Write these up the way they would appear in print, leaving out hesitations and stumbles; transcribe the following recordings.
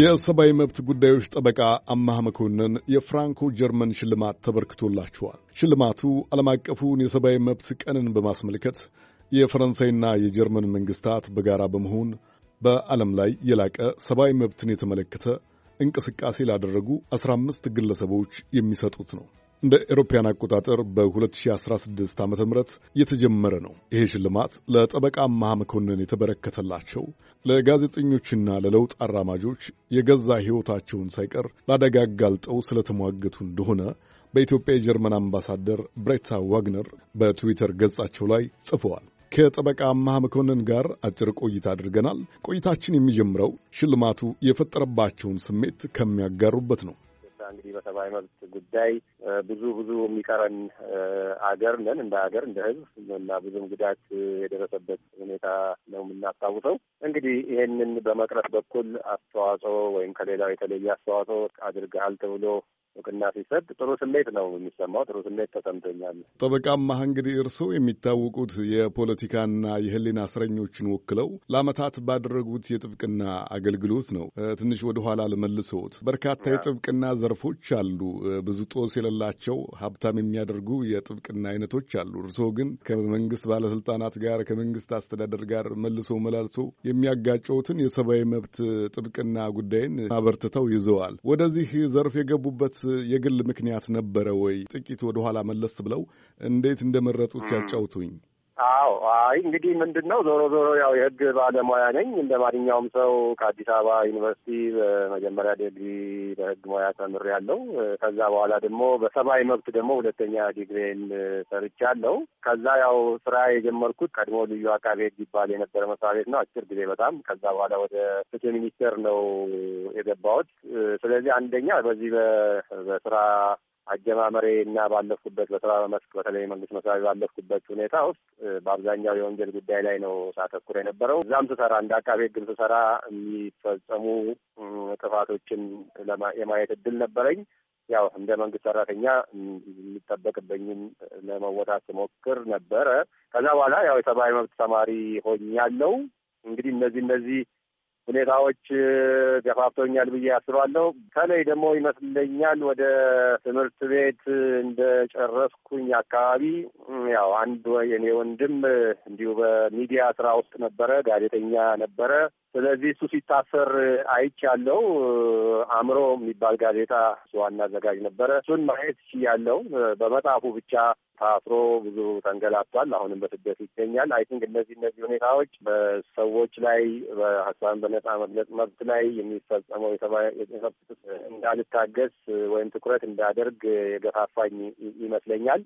የሰብአዊ መብት ጉዳዮች ጠበቃ አምሃ መኮነን የፍራንኮ-ጀርመን ሽልማት ተበርክቶላቸዋል። ሽልማቱ ዓለም አቀፉን የሰብአዊ መብት ቀንን በማስመልከት የፈረንሳይና የጀርመን መንግስታት በጋራ በመሆን በዓለም ላይ የላቀ ሰብአዊ መብትን የተመለከተ እንቅስቃሴ ላደረጉ 15 ግለሰቦች የሚሰጡት ነው። እንደ አውሮፓውያን አቆጣጠር በ2016 ዓ.ም የተጀመረ ነው። ይሄ ሽልማት ለጠበቃ አምሃ መኮነን የተበረከተላቸው ለጋዜጠኞችና ለለውጥ አራማጆች የገዛ ሕይወታቸውን ሳይቀር ለአደጋ አጋልጠው ስለተሟገቱ እንደሆነ በኢትዮጵያ የጀርመን አምባሳደር ብሬታ ዋግነር በትዊተር ገጻቸው ላይ ጽፈዋል። ከጠበቃ አምሃ መኮነን ጋር አጭር ቆይታ አድርገናል። ቆይታችን የሚጀምረው ሽልማቱ የፈጠረባቸውን ስሜት ከሚያጋሩበት ነው። እንግዲህ በሰብአዊ መብት ጉዳይ ብዙ የሚቀረን አገር ነን። እንደ አገር እንደ ህዝብ እና ብዙም ጉዳት የደረሰበት ሁኔታ ነው የምናስታውሰው። እንግዲህ ይህንን በመቅረፍ በኩል አስተዋጽኦ ወይም ከሌላው የተለየ አስተዋጽኦ አድርገሃል ተብሎ እውቅና ሲሰጥ ጥሩ ስሜት ነው የሚሰማው። ጥሩ ስሜት ተሰምቶኛል። ጠበቃ አምሃ እንግዲህ እርስዎ የሚታወቁት የፖለቲካና የህሊና እስረኞችን ወክለው ለአመታት ባደረጉት የጥብቅና አገልግሎት ነው። ትንሽ ወደኋላ ልመልሶት። በርካታ የጥብቅና ዘርፎች አሉ። ብዙ ጦስ የሌላቸው ሀብታም የሚያደርጉ የጥብቅና አይነቶች አሉ። እርስዎ ግን ከመንግስት ባለስልጣናት ጋር ከመንግስት አስተዳደር ጋር መልሶ መላልሶ የሚያጋጨውትን የሰብአዊ መብት ጥብቅና ጉዳይን አበርትተው ይዘዋል። ወደዚህ ዘርፍ የገቡበት የግል ምክንያት ነበረ ወይ? ጥቂት ወደኋላ መለስ ብለው እንዴት እንደመረጡት ያጫውቱኝ። አዎ እንግዲህ ምንድነው ዞሮ ያው የህግ ባለሙያ ነኝ። እንደ ማንኛውም ሰው ከአዲስ አበባ ዩኒቨርሲቲ በመጀመሪያ ዲግሪ በህግ ሙያ ተምሬያለሁ። ከዛ በኋላ ደግሞ በሰብአዊ መብት ደግሞ ሁለተኛ ዲግሪን ሰርቻለሁ። ከዛ ያው ስራ የጀመርኩት ቀድሞ ልዩ አቃቤ ህግ ይባል የነበረ መስሪያ ቤት ነው፣ አጭር ጊዜ በጣም። ከዛ በኋላ ወደ ፍትህ ሚኒስቴር ነው የገባሁት። ስለዚህ አንደኛ በዚህ በስራ አጀማመሬ እና ባለፍኩበት በስራ መስክ በተለይ መንግስት መስሪያ ቤት ባለፍኩበት ሁኔታ ውስጥ በአብዛኛው የወንጀል ጉዳይ ላይ ነው ሳተኩር የነበረው። እዛም ስሰራ እንደ አቃቤ ህግም ስሰራ የሚፈጸሙ ጥፋቶችን የማየት እድል ነበረኝ። ያው እንደ መንግስት ሰራተኛ የሚጠበቅብኝን ለመወጣት ስሞክር ነበረ። ከዛ በኋላ ያው የሰብአዊ መብት ተማሪ ሆኛለሁ። እንግዲህ እነዚህ ሁኔታዎች ገፋፍቶኛል ብዬ አስባለሁ። ከላይ ደግሞ ይመስለኛል ወደ ትምህርት ቤት እንደጨረስኩኝ አካባቢ ያው አንድ የኔ ወንድም እንዲሁ በሚዲያ ስራ ውስጥ ነበረ፣ ጋዜጠኛ ነበረ። ስለዚህ እሱ ሲታሰር አይቻለሁ። አእምሮ የሚባል ጋዜጣ ዋና አዘጋጅ ነበረ። እሱን ማየት ችያለሁ። በመጽሐፉ ብቻ ታስሮ ብዙ ተንገላቷል። አሁንም በስደት ይገኛል። አይ ቲንክ እነዚህ ሁኔታዎች በሰዎች ላይ በሀሳብን በነጻ መግለጽ መብት ላይ የሚፈጸመው እንዳልታገስ ወይም ትኩረት እንዳደርግ የገፋፋኝ ይመስለኛል።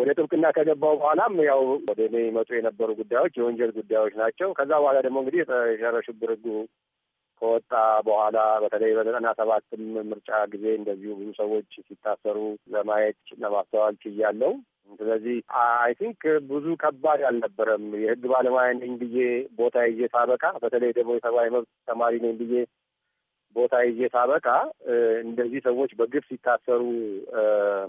ወደ ጥብቅና ከገባው በኋላም ያው ወደ እኔ መጡ የነበሩ ጉዳዮች የወንጀል ጉዳዮች ናቸው። ከዛ በኋላ ደግሞ እንግዲህ የጸረ ሽብር ሕጉ ከወጣ በኋላ በተለይ በ97 ምርጫ ጊዜ እንደዚሁ ብዙ ሰዎች ሲታሰሩ ለማየት ለማስተዋል ችያለሁ። ስለዚህ አይ ቲንክ ብዙ ከባድ አልነበረም። የህግ ባለሙያ ነኝ ብዬ ቦታ ይዤ ሳበቃ፣ በተለይ ደግሞ የሰብአዊ መብት ተማሪ ነኝ ብዬ ቦታ ይዤ ሳበቃ እንደዚህ ሰዎች በግፍ ሲታሰሩ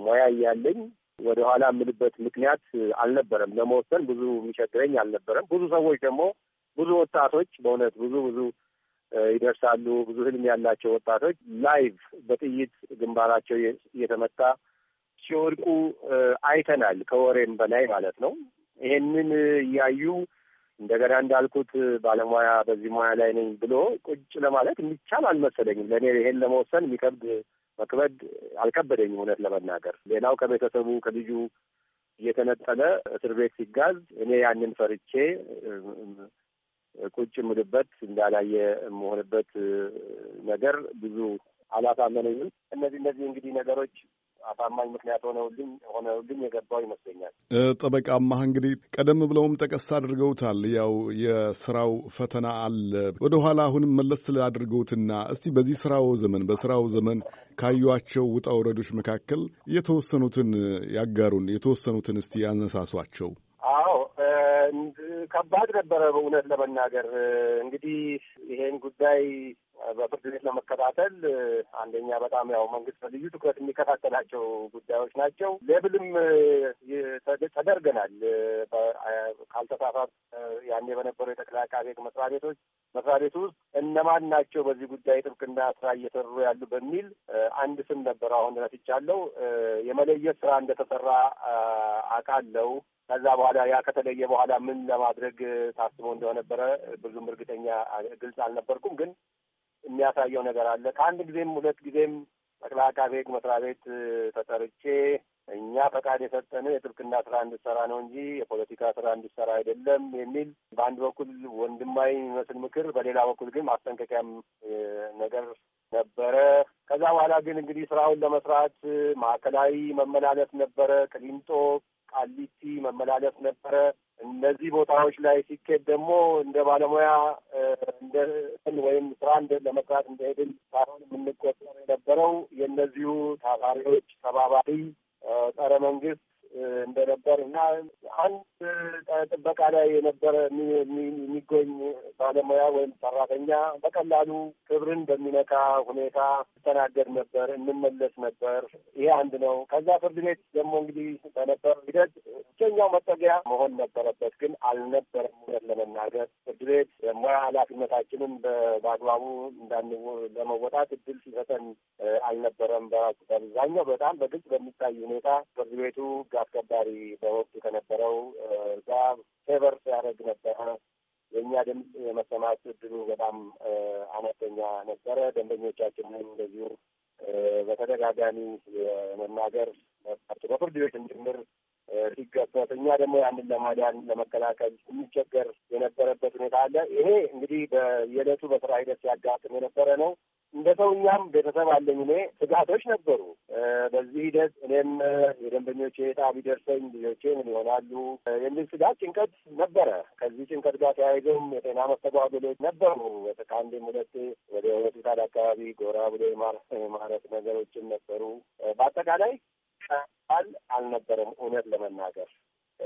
ሙያ እያለኝ ወደኋላ የምልበት ምክንያት አልነበረም። ለመወሰን ብዙ የሚቸግረኝ አልነበረም። ብዙ ሰዎች ደግሞ ብዙ ወጣቶች በእውነት ብዙ ይደርሳሉ። ብዙ ህልም ያላቸው ወጣቶች ላይቭ በጥይት ግንባራቸው እየተመታ ሲወድቁ አይተናል፣ ከወሬም በላይ ማለት ነው። ይሄንን እያዩ እንደገና እንዳልኩት ባለሙያ በዚህ ሙያ ላይ ነኝ ብሎ ቁጭ ለማለት የሚቻል አልመሰለኝም። ለእኔ ይሄን ለመወሰን መክበድ አልከበደኝም እውነት ለመናገር። ሌላው ከቤተሰቡ ከልጁ እየተነጠለ እስር ቤት ሲጋዝ እኔ ያንን ፈርቼ ቁጭ ምልበት እንዳላየ መሆንበት ነገር ብዙ አላሳመነኝም። እነዚህ እንግዲህ ነገሮች አሳማኝ ምክንያት ሆነውልኝ የገባው ይመስለኛል። ጠበቃ አምሃ እንግዲህ ቀደም ብለውም ጠቀስ አድርገውታል። ያው የስራው ፈተና አለ። ወደኋላ አሁንም መለስ አድርገውትና እስቲ በዚህ በስራው ዘመን ካዩዋቸው ውጣ ውረዶች መካከል የተወሰኑትን ያጋሩን። የተወሰኑትን እስቲ ያነሳሷቸው። ከባድ ነበረ በእውነት ለመናገር። እንግዲህ ይሄን ጉዳይ በፍርድ ቤት ለመከታተል አንደኛ በጣም ያው መንግስት በልዩ ትኩረት የሚከታተላቸው ጉዳዮች ናቸው። ሌብልም ተደርገናል ካልተሳሳት ያኔ በነበረው የጠቅላይ አቃቤ ሕግ መስሪያ ቤት ውስጥ እነማን ናቸው በዚህ ጉዳይ ጥብቅና ስራ እየሰሩ ያሉ በሚል አንድ ስም ነበር አሁን ረስቻለሁ። የመለየት ስራ እንደተሰራ አቃለው። ከዛ በኋላ ያ ከተለየ በኋላ ምን ለማድረግ ታስቦ እንደነበረ ብዙም እርግጠኛ ግልጽ አልነበርኩም። ግን የሚያሳየው ነገር አለ። ከአንድ ጊዜም ሁለት ጊዜም ጠቅላይ አቃቤ ሕግ መስሪያ ቤት ተጠርቼ እኛ ፈቃድ የሰጠን የጥብቅና ስራ እንድሰራ ነው እንጂ የፖለቲካ ስራ እንድሰራ አይደለም የሚል በአንድ በኩል ወንድማዊ የሚመስል ምክር፣ በሌላ በኩል ግን ማስጠንቀቂያም ነገር ነበረ። ከዛ በኋላ ግን እንግዲህ ስራውን ለመስራት ማዕከላዊ መመላለስ ነበረ፣ ቅሊንጦ ቃሊቲ መመላለስ ነበረ። እነዚህ ቦታዎች ላይ ሲኬድ ደግሞ እንደ ባለሙያ ወይም ስራ ለመስራት እንደሄድን ሳይሆን የምንቆጠር የነበረው የእነዚሁ ታሳሪዎች ተባባሪ ጸረ መንግስት እንደነበር እና አንድ ጥበቃ ላይ የነበረ የሚገኝ ባለሙያ ወይም ሰራተኛ በቀላሉ ክብርን በሚነካ ሁኔታ ተናገር ነበር፣ እንመለስ ነበር። ይሄ አንድ ነው። ከዛ ፍርድ ቤት ደግሞ እንግዲህ በነበረ ሂደት ብቸኛው መጠጊያ መሆን ነበረበት፣ ግን አልነበረም። ለመናገር ፍርድ ቤት ሙያ ኃላፊነታችንን በአግባቡ ለመወጣት እድል ሲሰጠን አልነበረም። በአብዛኛው በጣም በግልጽ በሚታይ ሁኔታ ፍርድ ቤቱ አስከባሪ በወቅቱ ከነበረው ጋር ፌቨር ሲያደርግ ነበረ። የእኛ ድምፅ የመሰማት እድሉ በጣም አነስተኛ ነበረ። ደንበኞቻችንም እንደዚሁ በተደጋጋሚ የመናገር መብታቸው በፍርድ ቤት ጭምር ሲገፈፍ እኛ ደግሞ ያንን ለማዳን ለመከላከል የሚቸገር የነበረበት ሁኔታ አለ። ይሄ እንግዲህ በየዕለቱ በስራ ሂደት ሲያጋጥም የነበረ ነው። እንደ ሰውኛም ቤተሰብ አለኝ እኔ፣ ስጋቶች ነበሩ። በዚህ ሂደት እኔም የደንበኞቼ ዕጣ ቢደርሰኝ ልጆቼ ምን ይሆናሉ የሚል ስጋት፣ ጭንቀት ነበረ። ከዚህ ጭንቀት ጋር ተያይዘውም የጤና መስተጓጎሎች ነበሩ። ከአንዴም ሁለቴ ወደ ሆስፒታል አካባቢ ጎራ ብሎ ማረት ነገሮችን ነበሩ። በአጠቃላይ ቃል አልነበረም እውነት ለመናገር።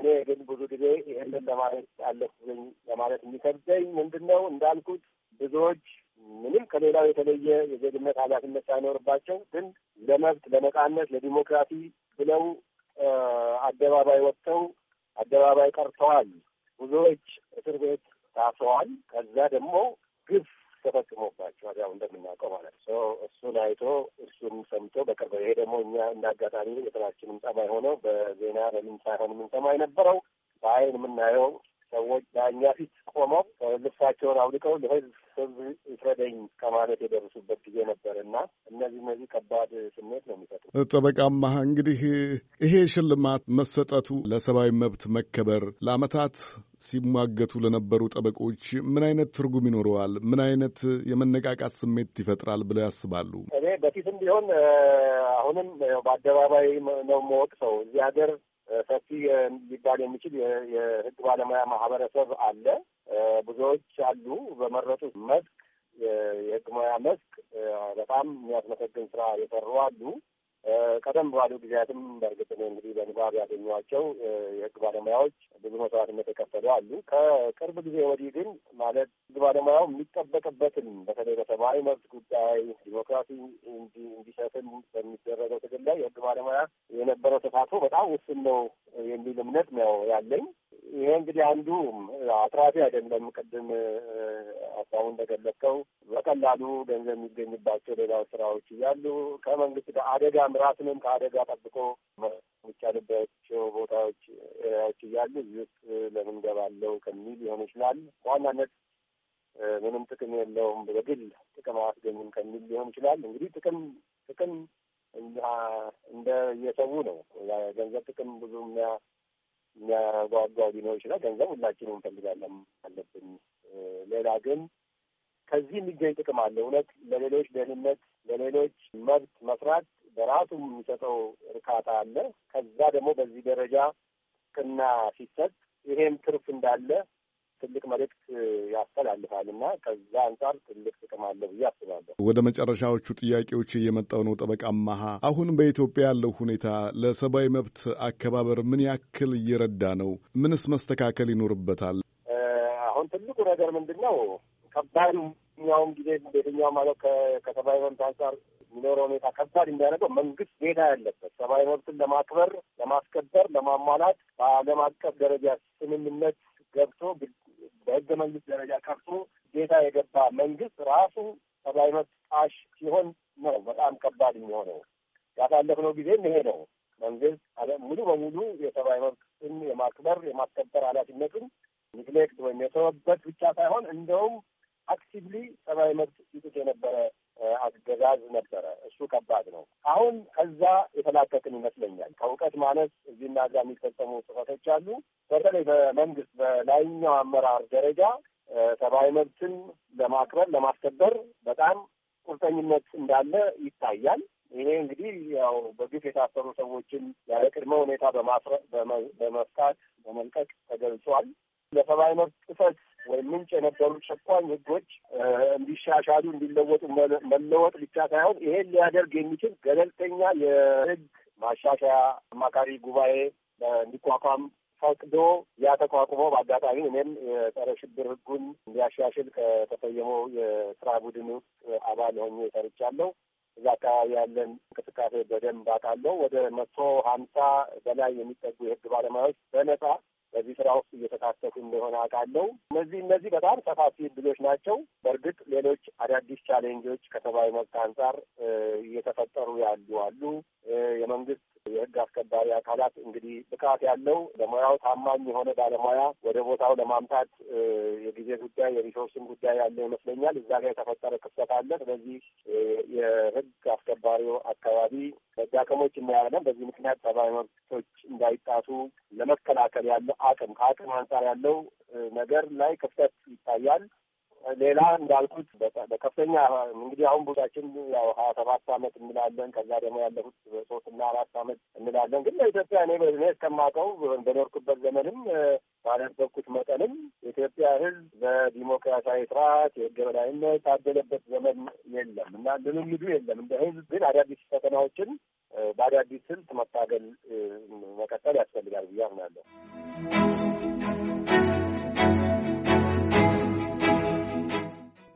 እኔ ግን ብዙ ጊዜ ይህንን ለማለት አለፍኝ ለማለት የሚከብደኝ ምንድን ነው እንዳልኩት ብዙዎች ምንም ከሌላው የተለየ የዜግነት ኃላፊነት ሳይኖርባቸው ግን ለመብት፣ ለነጻነት፣ ለዲሞክራሲ ብለው አደባባይ ወጥተው አደባባይ ቀርተዋል። ብዙዎች እስር ቤት ታስረዋል። ከዛ ደግሞ ግፍ ተፈጽሞባቸዋል። ያው እንደምናውቀው ማለት ነው። እሱን አይቶ እሱን ሰምቶ በቅርብ ይሄ ደግሞ እኛ እንዳጋጣሚ የስራችንም ጠባይ ሆነው በዜና በምን ሳይሆን የምንሰማ የነበረው በአይን የምናየው ሰዎች ዳኛ ፊት ቆመው ልብሳቸውን አውልቀው ለህዝብ ይፍረደኝ ከማለት የደረሱበት ጊዜ ነበር እና እነዚህ ከባድ ስሜት ነው የሚሰጡት። ጠበቃ አምሃ፣ እንግዲህ ይሄ ሽልማት መሰጠቱ ለሰብአዊ መብት መከበር ለአመታት ሲሟገቱ ለነበሩ ጠበቆች ምን አይነት ትርጉም ይኖረዋል? ምን አይነት የመነቃቃት ስሜት ይፈጥራል ብለው ያስባሉ? እኔ በፊትም ቢሆን አሁንም በአደባባይ ነው የምወቅሰው። እዚህ ሀገር ሰፊ ሊባል የሚችል የህግ ባለሙያ ማህበረሰብ አለ። ብዙዎች አሉ በመረጡት መስክ የህግ ሙያ መስክ በጣም የሚያስመሰግን ስራ የሰሩ አሉ። ቀደም ባሉ ጊዜያትም በእርግጥ ነው እንግዲህ በንባብ ያገኟቸው የህግ ባለሙያዎች ብዙ መስዋዕትነት የከፈሉ አሉ። ከቅርብ ጊዜ ወዲህ ግን ማለት ህግ ባለሙያው የሚጠበቅበትን በተለይ በሰብአዊ መብት ጉዳይ ዲሞክራሲ እንዲሰፍን በሚደረገው ትግል ላይ የህግ ባለሙያ የነበረው ተሳትፎ በጣም ውስን ነው የሚል እምነት ነው ያለኝ። ይሄ እንግዲህ አንዱ አትራፊ አይደለም። ቅድም አባውን እንደገለጽከው በቀላሉ ገንዘብ የሚገኝባቸው ሌላ ስራዎች እያሉ ከመንግስት ጋር አደጋ ምራትንም ከአደጋ ጠብቆ የሚቻልባቸው ቦታዎች እያሉ ይህ ለምን እንገባለው ከሚል ሊሆን ይችላል። ዋናነት ምንም ጥቅም የለውም በግል ጥቅም አያስገኝም ከሚል ሊሆን ይችላል። እንግዲህ ጥቅም እንደ የሰው ነው። ገንዘብ ጥቅም ብዙም የሚያጓጓው ሊኖር ይችላል። ገንዘብ ሁላችንም እንፈልጋለን አለብን። ሌላ ግን ከዚህ የሚገኝ ጥቅም አለ። እውነት ለሌሎች ደህንነት፣ ለሌሎች መብት መስራት በራሱ የሚሰጠው እርካታ አለ። ከዛ ደግሞ በዚህ ደረጃ ቅና ሲሰጥ ይሄም ትርፍ እንዳለ ትልቅ መልእክት ያስተላልፋል እና ከዛ አንጻር ትልቅ ጥቅም አለ ብዬ አስባለሁ። ወደ መጨረሻዎቹ ጥያቄዎች እየመጣሁ ነው ጠበቃ አምሃ። አሁን በኢትዮጵያ ያለው ሁኔታ ለሰብአዊ መብት አከባበር ምን ያክል እየረዳ ነው? ምንስ መስተካከል ይኖርበታል? አሁን ትልቁ ነገር ምንድን ነው? ከባድ ኛውም ግዜ በደኛው ማለት ከተባይ ወንታሳር ሚኖሮኔ ታከባድ እንዲያደርገው መንግስት ዜና ያለበት ሰባይ ወንትን ለማክበር ለማስከበር ለማሟላት ዓለም አቀፍ ደረጃ ስምምነት ገብቶ በህገ መንግስት ደረጃ ቀርጾ ዜና የገባ መንግስት ራሱ ሰባይ ወንታሽ ሲሆን ነው በጣም ከባድ የሚሆነው። ያሳለፈው ግዜ ይሄ ነው። መንግስት ዓለም ሙሉ በሙሉ የሰባይ ወንትን የማክበር የማስከበር አላፊነቱን ሪፍሌክት ወይ መተወበት ብቻ ሳይሆን እንደው አክቲቭሊ ሰባይ መብት እየተገነበረ አገዛዝ ነበረ። እሱ ከባድ ነው። አሁን ከዛ የተላቀቅን ይመስለኛል። ከውቀት ማለት እዚህና እዛ የሚፈጸሙ ጥፋቶች አሉ። በተለይ በመንግስት በላይኛው አመራር ደረጃ ሰባይ መብትን ለማክበር ለማስከበር በጣም ቁርጠኝነት እንዳለ ይታያል። ይሄ እንግዲህ ያው በግፍ የታሰሩ ሰዎችን ያለ ቅድመ ሁኔታ በመፍታት በመልቀቅ ተገልጿል። ለሰባይ መብት ጥሰት ወይ ምንጭ የነበሩ ሸቋኝ ህጎች እንዲሻሻሉ እንዲለወጡ መለወጥ ብቻ ሳይሆን ይሄን ሊያደርግ የሚችል ገለልተኛ የህግ ማሻሻያ አማካሪ ጉባኤ እንዲቋቋም ፈቅዶ ያተቋቁሞ በአጋጣሚ እኔም የጸረ ሽብር ህጉን እንዲያሻሽል ከተሰየመው የስራ ቡድን ውስጥ አባል ሆኜ ሰርቻለሁ። እዛ አካባቢ ያለን እንቅስቃሴ በደንብ አውቃለሁ። ወደ 150 በላይ የሚጠጉ የህግ ባለሙያዎች በነጻ በዚህ ስራ ውስጥ እየተሳተፉ እንደሆነ አውቃለሁ። እነዚህ በጣም ሰፋፊ እድሎች ናቸው። በእርግጥ ሌሎች አዳዲስ ቻሌንጆች ከሰብአዊ መብት አንጻር እየተፈጠሩ ያሉ አሉ። የመንግስት የህግ አስከባሪ አካላት እንግዲህ ብቃት ያለው ለሙያው ታማኝ የሆነ ባለሙያ ወደ ቦታው ለማምጣት የጊዜ ጉዳይ የሪሶርስን ጉዳይ ያለ ይመስለኛል። እዛ ጋር የተፈጠረ ክፍተት አለ። ስለዚህ የህግ አስከባሪው አካባቢ መዳከሞች እናያለን። በዚህ ምክንያት ሰብአዊ መብቶች እንዳይጣሱ ለመከላከል ያለው ከአቅም አንጻር ያለው ነገር ላይ ክፍተት ይታያል። ሌላ እንዳልኩት በከፍተኛ እንግዲህ አሁን ብዙዎቻችን ያው 27 ዓመት እንላለን። ከዛ ደግሞ ያለፉት 3 እና 4 ዓመት እንላለን። ግን ለኢትዮጵያ እኔ እስከማውቀው በኖርኩበት ዘመንም ባነበብኩት መጠንም የኢትዮጵያ ህዝብ በዲሞክራሲያዊ ስርዓት የህግ የበላይነት የታደለበት ዘመን የለም እና ልምምዱ የለም። እንደ ህዝብ ግን አዳዲስ ፈተናዎችን በአዳዲስ ስልት መታገል መቀጠል ያስፈልጋል ብዬ አምናለሁ።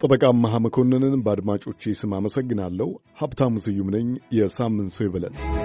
ጠበቃ አምሃ መኮንንን በአድማጮቼ ስም አመሰግናለሁ። ሀብታሙ ስዩም ነኝ። የሳምንት ሰው ይበለን።